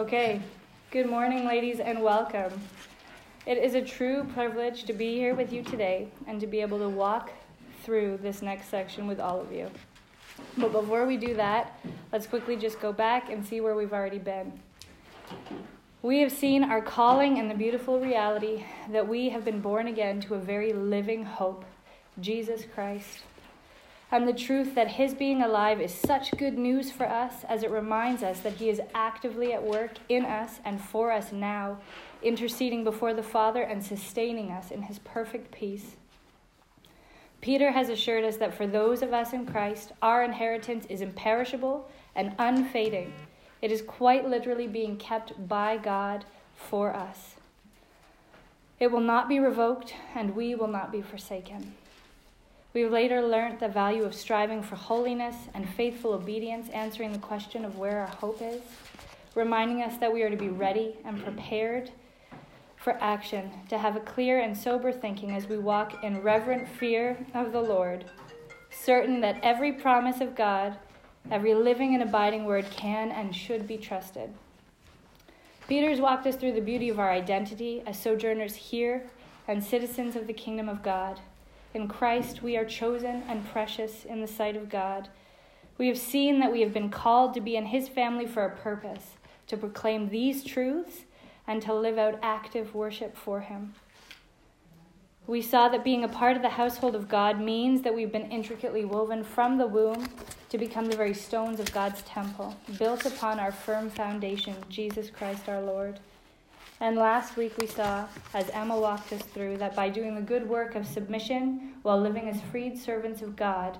Okay, good morning, ladies, and welcome. It is a true privilege to be here with you today and to be able to walk through this next section with all of you. But before we do that, let's quickly just go back and see where we've already been. We have seen our calling and the beautiful reality that we have been born again to a very living hope, Jesus Christ, and the truth that his being alive is such good news for us as it reminds us that he is actively at work in us and for us now, interceding before the Father and sustaining us in his perfect peace. Peter has assured us that for those of us in Christ, our inheritance is imperishable and unfading. It is quite literally being kept by God for us. It will not be revoked, and we will not be forsaken. We later learned the value of striving for holiness and faithful obedience, answering the question of where our hope is, reminding us that we are to be ready and prepared for action, to have a clear and sober thinking as we walk in reverent fear of the Lord, certain that every promise of God, every living and abiding word can and should be trusted. Peter's walked us through the beauty of our identity as sojourners here and citizens of the kingdom of God. In Christ, we are chosen and precious in the sight of God. We have seen that we have been called to be in his family for a purpose, to proclaim these truths and to live out active worship for him. We saw that being a part of the household of God means that we've been intricately woven from the womb to become the very stones of God's temple, built upon our firm foundation, Jesus Christ our Lord. And last week we saw, as Emma walked us through, that by doing the good work of submission while living as freed servants of God,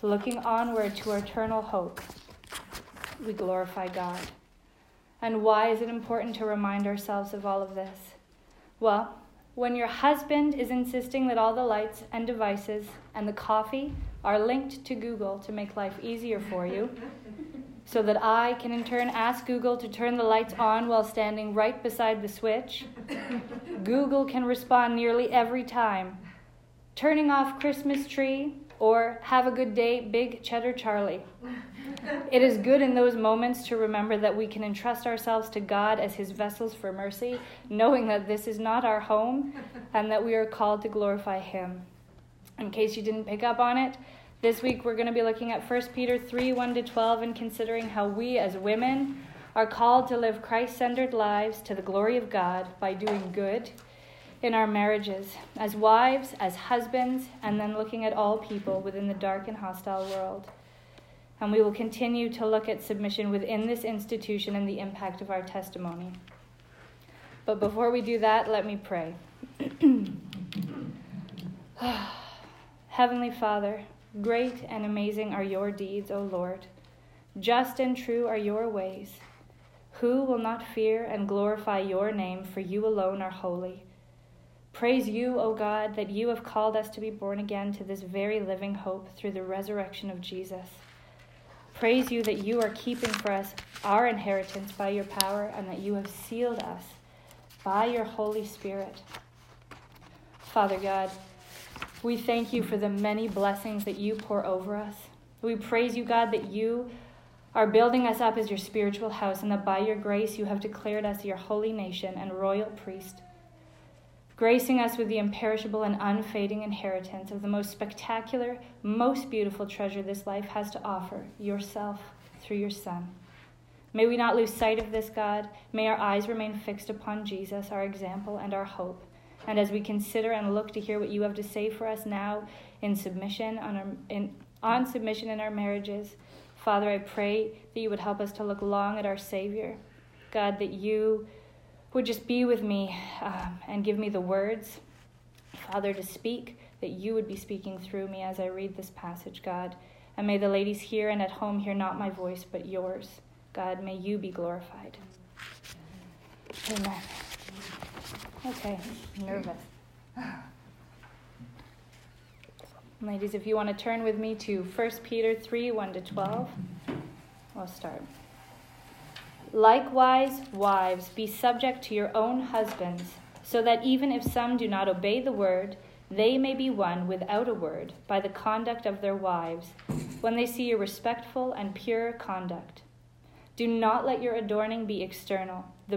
looking onward to our eternal hope, we glorify God. And why is it important to remind ourselves of all of this? Well, when your husband is insisting that all the lights and devices and the coffee are linked to Google to make life easier for you, so that I can in turn ask Google to turn the lights on while standing right beside the switch, Google can respond nearly every time, turning off Christmas tree or have a good day, Big Cheddar Charlie. It is good in those moments to remember that we can entrust ourselves to God as his vessels for mercy, knowing that this is not our home and that we are called to glorify him. In case you didn't pick up on it, this week we're going to be looking at 1 Peter 3:1-12 and considering how we as women are called to live Christ-centered lives to the glory of God by doing good in our marriages, as wives, as husbands, and then looking at all people within the dark and hostile world. And we will continue to look at submission within this institution and the impact of our testimony. But before we do that, let me pray. Heavenly Father, great and amazing are your deeds, O Lord. Just and true are your ways. Who will not fear and glorify your name, for you alone are holy? Praise you, O God, that you have called us to be born again to this very living hope through the resurrection of Jesus. Praise you that you are keeping for us our inheritance by your power and that you have sealed us by your Holy Spirit. Father God, we thank you for the many blessings that you pour over us. We praise you, God, that you are building us up as your spiritual house and that by your grace you have declared us your holy nation and royal priest, gracing us with the imperishable and unfading inheritance of the most spectacular, most beautiful treasure this life has to offer, yourself through your Son. May we not lose sight of this, God. May our eyes remain fixed upon Jesus, our example and our hope. And as we consider and look to hear what you have to say for us now in submission in our marriages, Father, I pray that you would help us to look long at our Savior. God, that you would just be with me and give me the words, Father, to speak, that you would be speaking through me as I read this passage, God. And may the ladies here and at home hear not my voice but yours. God, may you be glorified. Amen. Okay, I'm nervous. Ladies, if you want to turn with me to 1 Peter 3:1-12, we'll start. Likewise, wives, be subject to your own husbands, so that even if some do not obey the word, they may be won without a word by the conduct of their wives, when they see your respectful and pure conduct. Do not let your adorning be external, the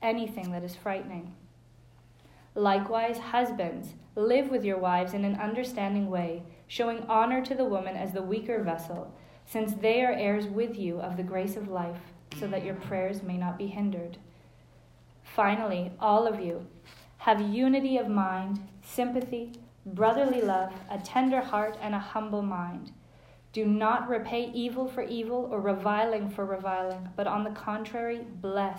anything that is frightening. Likewise, husbands, live with your wives in an understanding way, showing honor to the woman as the weaker vessel, since they are heirs with you of the grace of life, so that your prayers may not be hindered. Finally, all of you, have unity of mind, sympathy, brotherly love, a tender heart, and a humble mind. Do not repay evil for evil or reviling for reviling, but on the contrary, bless.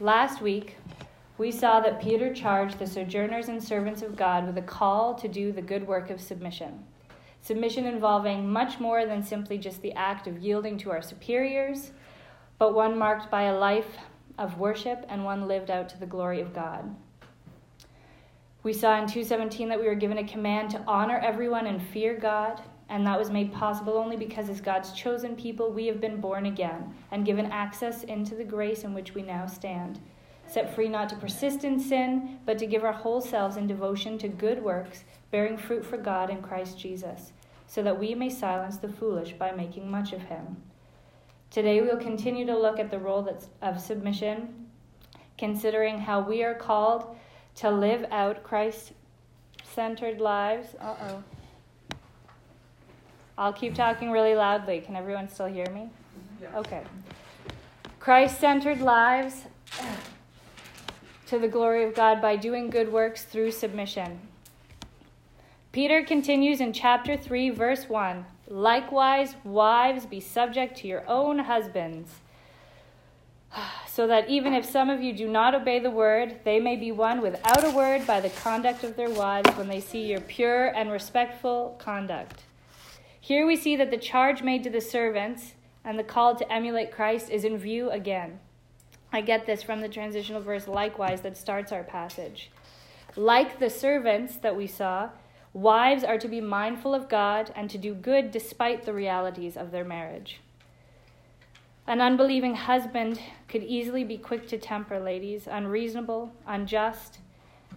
Last week, we saw that Peter charged the sojourners and servants of God with a call to do the good work of submission. Submission involving much more than simply just the act of yielding to our superiors, but one marked by a life of worship and one lived out to the glory of God. We saw in 2:17 that we were given a command to honor everyone and fear God, and that was made possible only because as God's chosen people, we have been born again and given access into the grace in which we now stand, set free not to persist in sin, but to give our whole selves in devotion to good works, bearing fruit for God in Christ Jesus, so that we may silence the foolish by making much of him. Today we'll continue to look at the role of submission, considering how we are called to live out Christ-centered lives. I'll keep talking really loudly. Can everyone still hear me? Yeah. Okay. Christ-centered lives to the glory of God by doing good works through submission. Peter continues in chapter 3, verse 1. Likewise, wives, be subject to your own husbands, so that even if some of you do not obey the word, they may be won without a word by the conduct of their wives when they see your pure and respectful conduct. Here we see that the charge made to the servants and the call to emulate Christ is in view again. I get this from the transitional verse, likewise, that starts our passage. Like the servants that we saw, wives are to be mindful of God and to do good despite the realities of their marriage. An unbelieving husband could easily be quick to temper, ladies, unreasonable, unjust.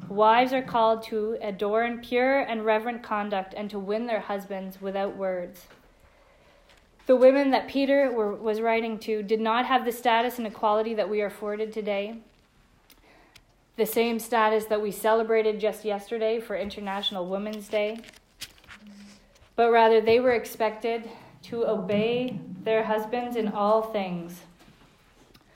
Wives are called to adorn pure and reverent conduct and to win their husbands without words. The women that Peter was writing to did not have the status and equality that we are afforded today, the same status that we celebrated just yesterday for International Women's Day, but rather they were expected to obey their husbands in all things.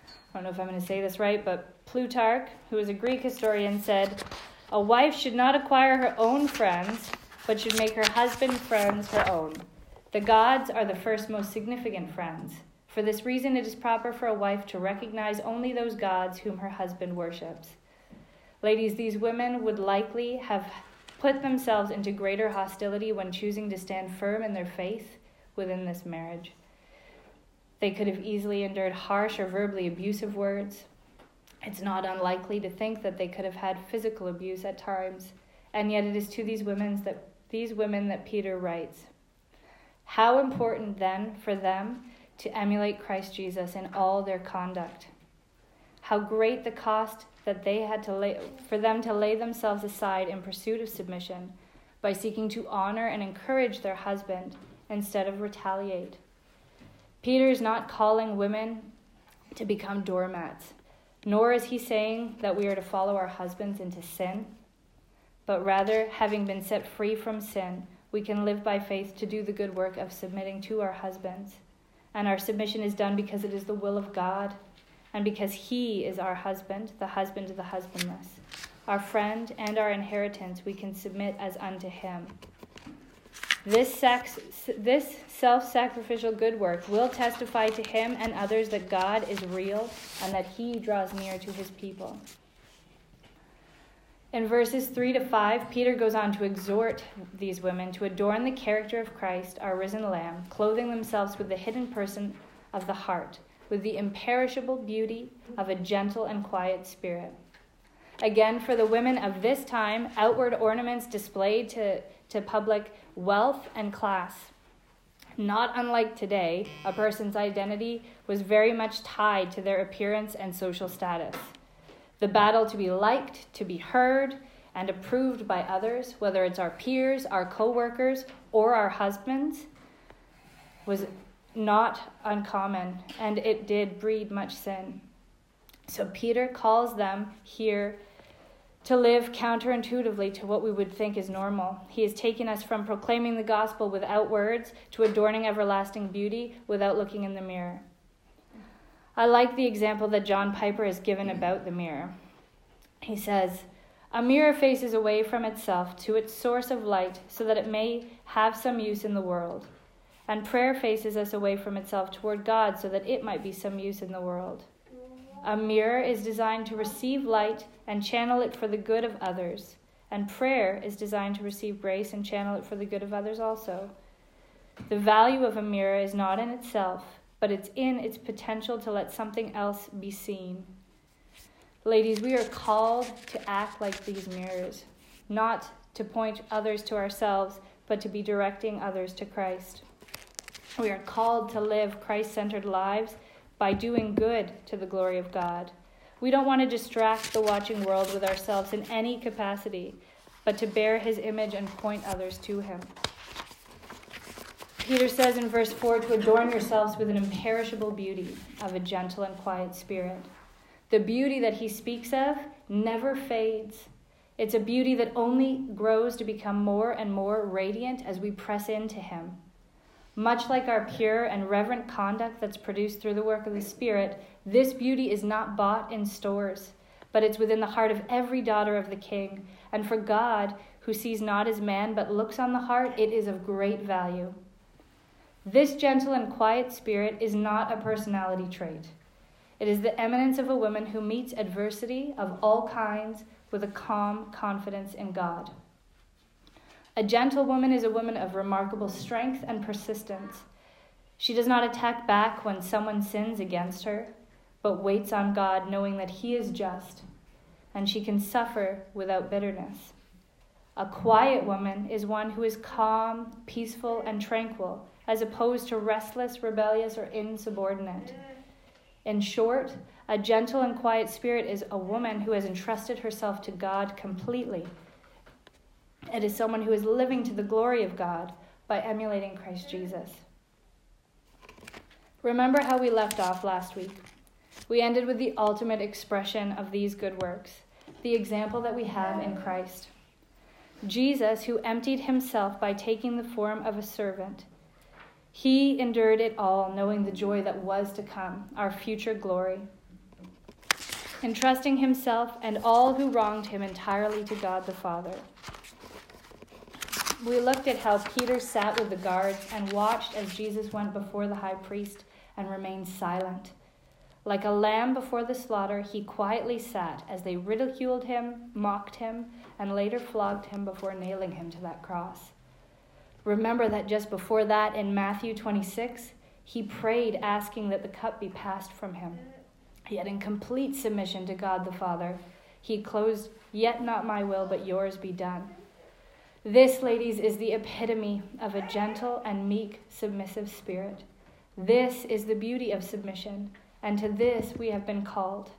I don't know if I'm going to say this right, but Plutarch, who is a Greek historian, said, "A wife should not acquire her own friends, but should make her husband's friends her own. The gods are the first most significant friends. For this reason, it is proper for a wife to recognize only those gods whom her husband worships." Ladies, these women would likely have put themselves into greater hostility when choosing to stand firm in their faith within this marriage. They could have easily endured harsh or verbally abusive words. It's not unlikely to think that they could have had physical abuse at times, and yet it is to these women that Peter writes. How important then for them to emulate Christ Jesus in all their conduct. How great the cost that they had to lay themselves aside in pursuit of submission by seeking to honor and encourage their husband instead of retaliate. Peter's not calling women to become doormats. Nor is he saying that we are to follow our husbands into sin, but rather, having been set free from sin, we can live by faith to do the good work of submitting to our husbands. And our submission is done because it is the will of God, and because He is our husband, the husband of the husbandless, our friend and our inheritance. We can submit as unto Him. This self-sacrificial good work will testify to him and others that God is real and that He draws near to His people. In verses 3-5, Peter goes on to exhort these women to adorn the character of Christ, our risen Lamb, clothing themselves with the hidden person of the heart, with the imperishable beauty of a gentle and quiet spirit. Again, for the women of this time, outward ornaments displayed to public wealth and class. Not unlike today, a person's identity was very much tied to their appearance and social status. The battle to be liked, to be heard, and approved by others, whether it's our peers, our co-workers, or our husbands, was not uncommon, and it did breed much sin. So Peter calls them here to live counterintuitively to what we would think is normal. He has taken us from proclaiming the gospel without words to adorning everlasting beauty without looking in the mirror. I like the example that John Piper has given about the mirror. He says, "A mirror faces away from itself to its source of light so that it may have some use in the world. And prayer faces us away from itself toward God so that it might be some use in the world. A mirror is designed to receive light and channel it for the good of others. And prayer is designed to receive grace and channel it for the good of others also. The value of a mirror is not in itself, but it's in its potential to let something else be seen." Ladies, we are called to act like these mirrors, not to point others to ourselves, but to be directing others to Christ. We are called to live Christ-centered lives by doing good to the glory of God. We don't want to distract the watching world with ourselves in any capacity, but to bear His image and point others to Him. Peter says in verse 4, to adorn yourselves with an imperishable beauty of a gentle and quiet spirit. The beauty that he speaks of never fades. It's a beauty that only grows to become more and more radiant as we press into Him. Much like our pure and reverent conduct that's produced through the work of the Spirit, this beauty is not bought in stores, but it's within the heart of every daughter of the King. And for God, who sees not as man but looks on the heart, it is of great value. This gentle and quiet spirit is not a personality trait. It is the eminence of a woman who meets adversity of all kinds with a calm confidence in God. A gentle woman is a woman of remarkable strength and persistence. She does not attack back when someone sins against her, but waits on God, knowing that He is just, and she can suffer without bitterness. A quiet woman is one who is calm, peaceful, and tranquil, as opposed to restless, rebellious, or insubordinate. In short, a gentle and quiet spirit is a woman who has entrusted herself to God completely. It is someone who is living to the glory of God by emulating Christ Jesus. Remember how we left off last week. We ended with the ultimate expression of these good works, the example that we have in Christ. Jesus, who emptied Himself by taking the form of a servant, He endured it all, knowing the joy that was to come, our future glory, entrusting Himself and all who wronged Him entirely to God the Father. We looked at how Peter sat with the guards and watched as Jesus went before the high priest and remained silent. Like a lamb before the slaughter, he quietly sat as they ridiculed him, mocked him, and later flogged him before nailing him to that cross. Remember that just before that, in Matthew 26, he prayed, asking that the cup be passed from him. Yet in complete submission to God the Father, he closed, "Yet not my will, but yours be done." This, ladies, is the epitome of a gentle and meek, submissive spirit. This is the beauty of submission, and to this we have been called.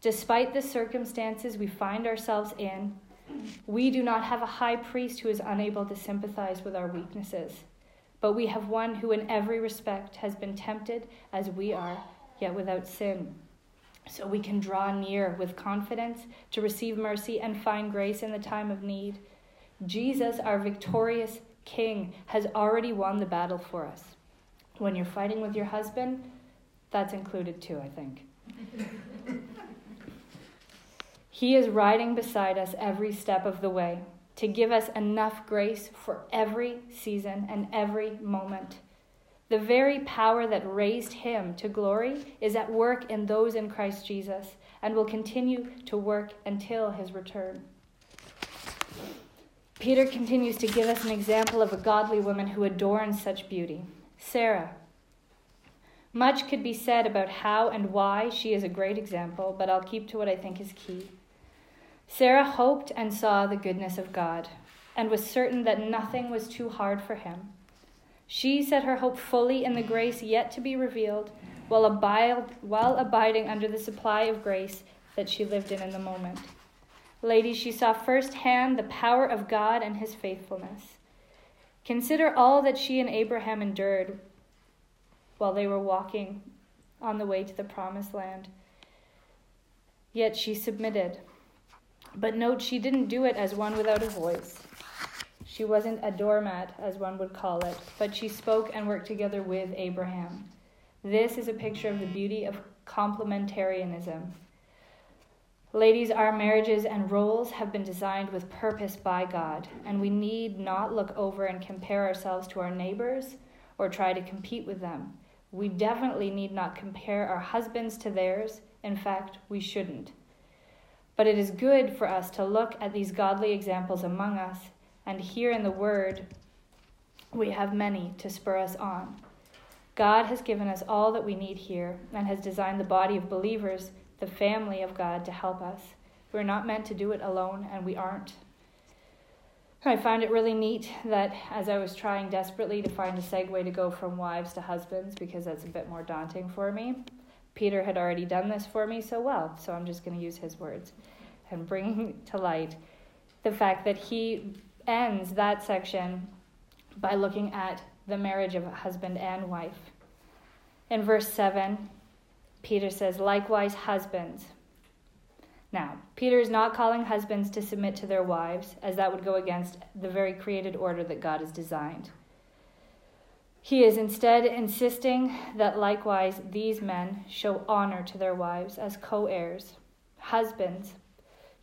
Despite the circumstances we find ourselves in, we do not have a high priest who is unable to sympathize with our weaknesses, but we have one who in every respect has been tempted as we are, yet without sin. So we can draw near with confidence to receive mercy and find grace in the time of need. Jesus, our victorious king has already won the battle for us. When you're fighting with your husband, that's included too, I think. He is riding beside us every step of the way to give us enough grace for every season and every moment. The very power that raised him to glory is at work in those in Christ Jesus and will continue to work until his return. Peter continues to give us an example of a godly woman who adorns such beauty, Sarah. Much could be said about how and why she is a great example, but I'll keep to what I think is key. Sarah hoped and saw the goodness of God and was certain that nothing was too hard for him. She set her hope fully in the grace yet to be revealed while abiding under the supply of grace that she lived in the moment. Ladies, she saw firsthand the power of God and his faithfulness. Consider all that she and Abraham endured while they were walking on the way to the promised land. Yet she submitted. But note, she didn't do it as one without a voice. She wasn't a doormat, as one would call it, but she spoke and worked together with Abraham. This is a picture of the beauty of complementarianism. Ladies, our marriages and roles have been designed with purpose by God, and we need not look over and compare ourselves to our neighbors or try to compete with them. We definitely need not compare our husbands to theirs. In fact, we shouldn't. But it is good for us to look at these godly examples among us, and here in the Word, we have many to spur us on. God has given us all that we need here and has designed the body of believers, the family of God, to help us. We're not meant to do it alone, and we aren't. I found it really neat that as I was trying desperately to find a segue to go from wives to husbands, because that's a bit more daunting for me, Peter had already done this for me so well, so I'm just going to use his words and bring to light the fact that he ends that section by looking at the marriage of a husband and wife. In verse 7, Peter says, "Likewise, husbands." Now, Peter is not calling husbands to submit to their wives, as that would go against the very created order that God has designed. He is instead insisting that likewise these men show honor to their wives as co-heirs. Husbands,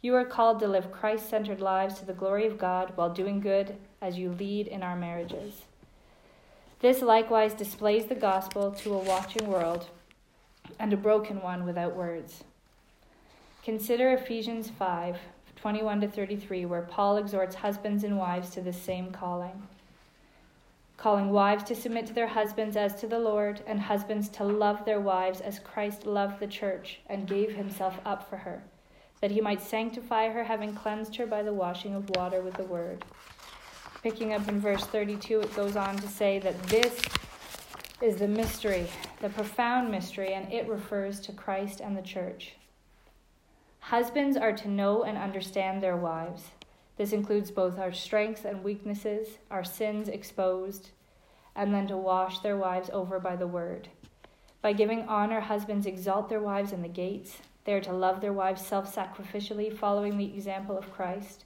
you are called to live Christ-centered lives to the glory of God while doing good as you lead in our marriages. This likewise displays the gospel to a watching world and a broken one without words. Consider Ephesians 5, 21-33, where Paul exhorts husbands and wives to the same calling. Calling wives to submit to their husbands as to the Lord, and husbands to love their wives as Christ loved the church and gave himself up for her, that he might sanctify her, having cleansed her by the washing of water with the word. Picking up in verse 32, it goes on to say that this is the mystery, the profound mystery, and it refers to Christ and the church. Husbands are to know and understand their wives. This includes both our strengths and weaknesses, our sins exposed, and then to wash their wives over by the word. By giving honor, husbands exalt their wives in the gates. They are to love their wives self-sacrificially, following the example of Christ,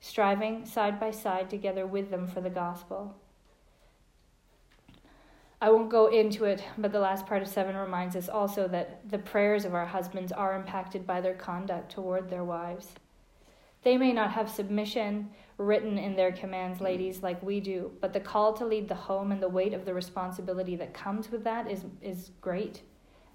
striving side by side together with them for the gospel. I won't go into it, but the last part of 7 reminds us also that the prayers of our husbands are impacted by their conduct toward their wives. They may not have submission written in their commands, ladies, like we do, but the call to lead the home and the weight of the responsibility that comes with that is great.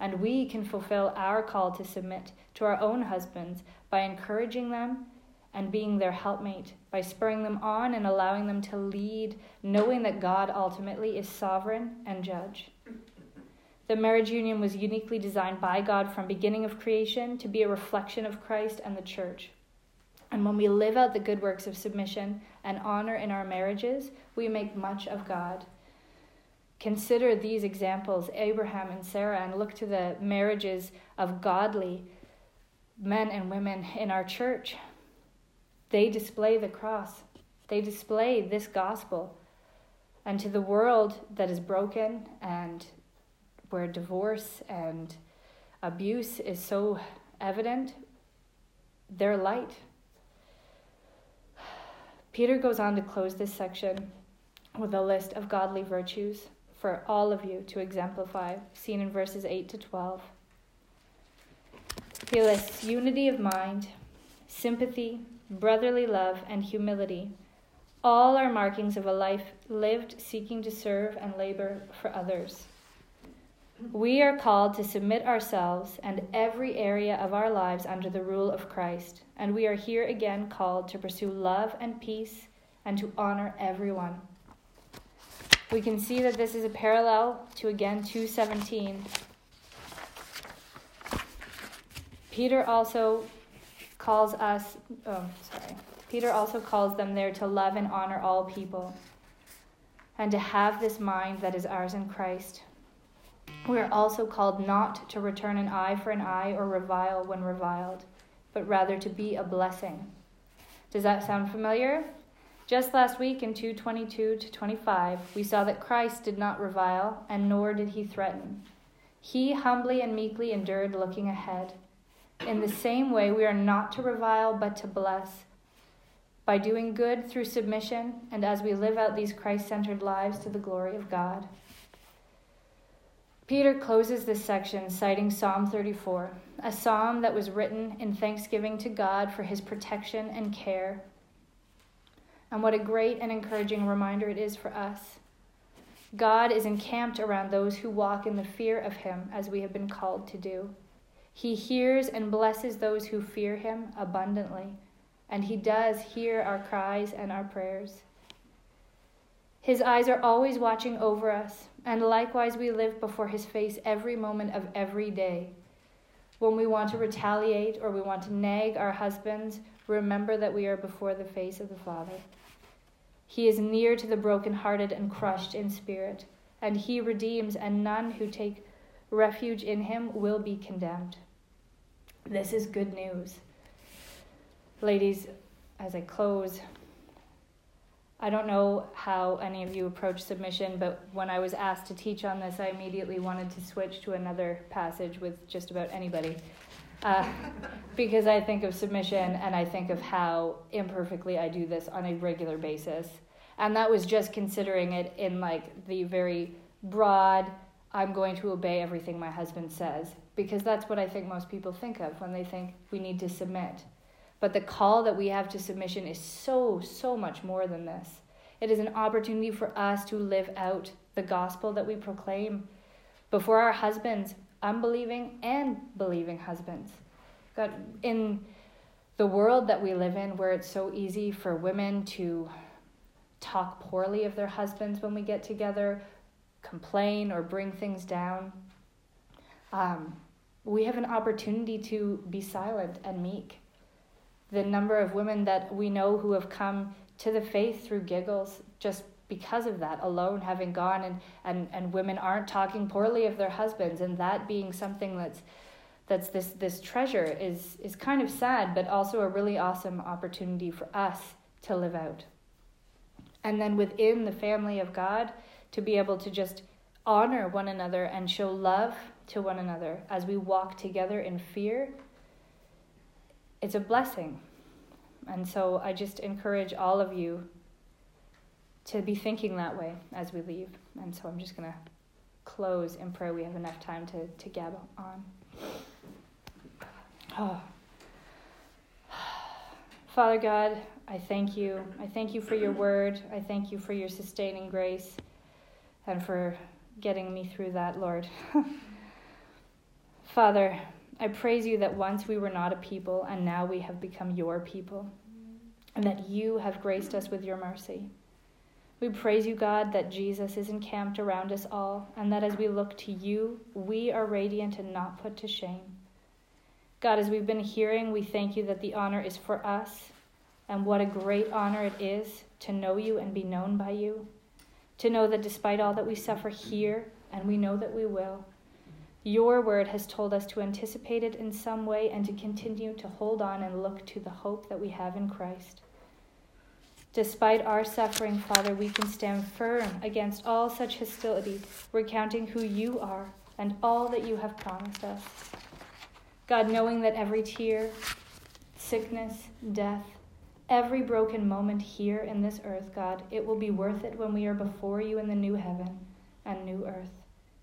And we can fulfill our call to submit to our own husbands by encouraging them and being their helpmate, by spurring them on and allowing them to lead, knowing that God ultimately is sovereign and judge. The marriage union was uniquely designed by God from beginning of creation to be a reflection of Christ and the church. And when we live out the good works of submission and honor in our marriages, we make much of God. Consider these examples, Abraham and Sarah, and look to the marriages of godly men and women in our church. They display the cross. They display this gospel. And to the world that is broken and where divorce and abuse is so evident, they're light. Peter goes on to close this section with a list of godly virtues for all of you to exemplify, seen in verses 8 to 12. He lists unity of mind, sympathy, brotherly love, and humility. All are markings of a life lived seeking to serve and labor for others. We are called to submit ourselves and every area of our lives under the rule of Christ, and we are here again called to pursue love and peace and to honor everyone. We can see that this is a parallel to, again, 2:17. Peter also calls them there to love and honor all people and to have this mind that is ours in Christ. We are also called not to return an eye for an eye or revile when reviled, but rather to be a blessing. Does that sound familiar? Just last week in 2:22 to 25, we saw that Christ did not revile and nor did he threaten. He humbly and meekly endured looking ahead. In the same way, we are not to revile but to bless. By doing good through submission and as we live out these Christ-centered lives to the glory of God. Peter closes this section citing Psalm 34, a psalm that was written in thanksgiving to God for his protection and care. And what a great and encouraging reminder it is for us. God is encamped around those who walk in the fear of him, as we have been called to do. He hears and blesses those who fear him abundantly, and he does hear our cries and our prayers. His eyes are always watching over us, and likewise we live before his face every moment of every day. When we want to retaliate or we want to nag our husbands, remember that we are before the face of the Father. He is near to the brokenhearted and crushed in spirit, and he redeems, and none who take refuge in him will be condemned. This is good news. Ladies, as I close, I don't know how any of you approach submission, but when I was asked to teach on this, I immediately wanted to switch to another passage with just about anybody, because I think of submission and I think of how imperfectly I do this on a regular basis. And that was just considering it in like the very broad, I'm going to obey everything my husband says, because that's what I think most people think of when they think we need to submit. But the call that we have to submission is so much more than this. It is an opportunity for us to live out the gospel that we proclaim before our husbands, unbelieving and believing husbands. God, in the world that we live in, where it's so easy for women to talk poorly of their husbands when we get together, complain or bring things down, we have an opportunity to be silent and meek. The number of women that we know who have come to the faith through giggles just because of that alone, having gone and women aren't talking poorly of their husbands, and that being something that's this treasure is kind of sad, but also a really awesome opportunity for us to live out. And then within the family of God, to be able to just honor one another and show love to one another as we walk together in fear. It's a blessing. And so I just encourage all of you to be thinking that way as we leave. And so I'm just going to close in prayer. We have enough time to gab on. Oh. Father God, I thank you. I thank you for your word. I thank you for your sustaining grace and for getting me through that, Lord. Father, I praise you that once we were not a people, and now we have become your people, and that you have graced us with your mercy. We praise you, God, that Jesus is encamped around us all, and that as we look to you, we are radiant and not put to shame. God, as we've been hearing, we thank you that the honor is for us, and what a great honor it is to know you and be known by you, to know that despite all that we suffer here, and we know that we will, your word has told us to anticipate it in some way and to continue to hold on and look to the hope that we have in Christ. Despite our suffering, Father, we can stand firm against all such hostility, recounting who you are and all that you have promised us. God, knowing that every tear, sickness, death, every broken moment here in this earth, God, it will be worth it when we are before you in the new heaven and new earth,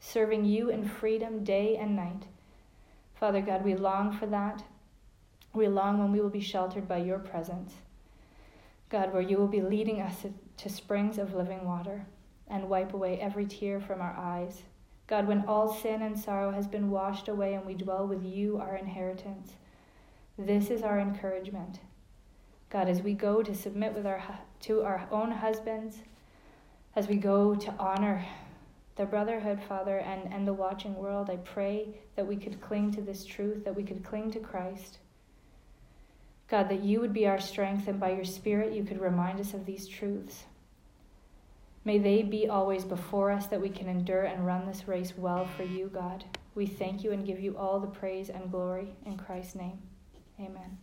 serving you in freedom day and night. Father God, we long for that. We long when we will be sheltered by your presence. God, where you will be leading us to springs of living water and wipe away every tear from our eyes. God, when all sin and sorrow has been washed away and we dwell with you, our inheritance. This is our encouragement. God, as we go to submit to our own husbands, as we go to honor the brotherhood, Father, and the watching world, I pray that we could cling to this truth, that we could cling to Christ. God, that you would be our strength, and by your Spirit you could remind us of these truths. May they be always before us, that we can endure and run this race well for you, God. We thank you and give you all the praise and glory in Christ's name. Amen.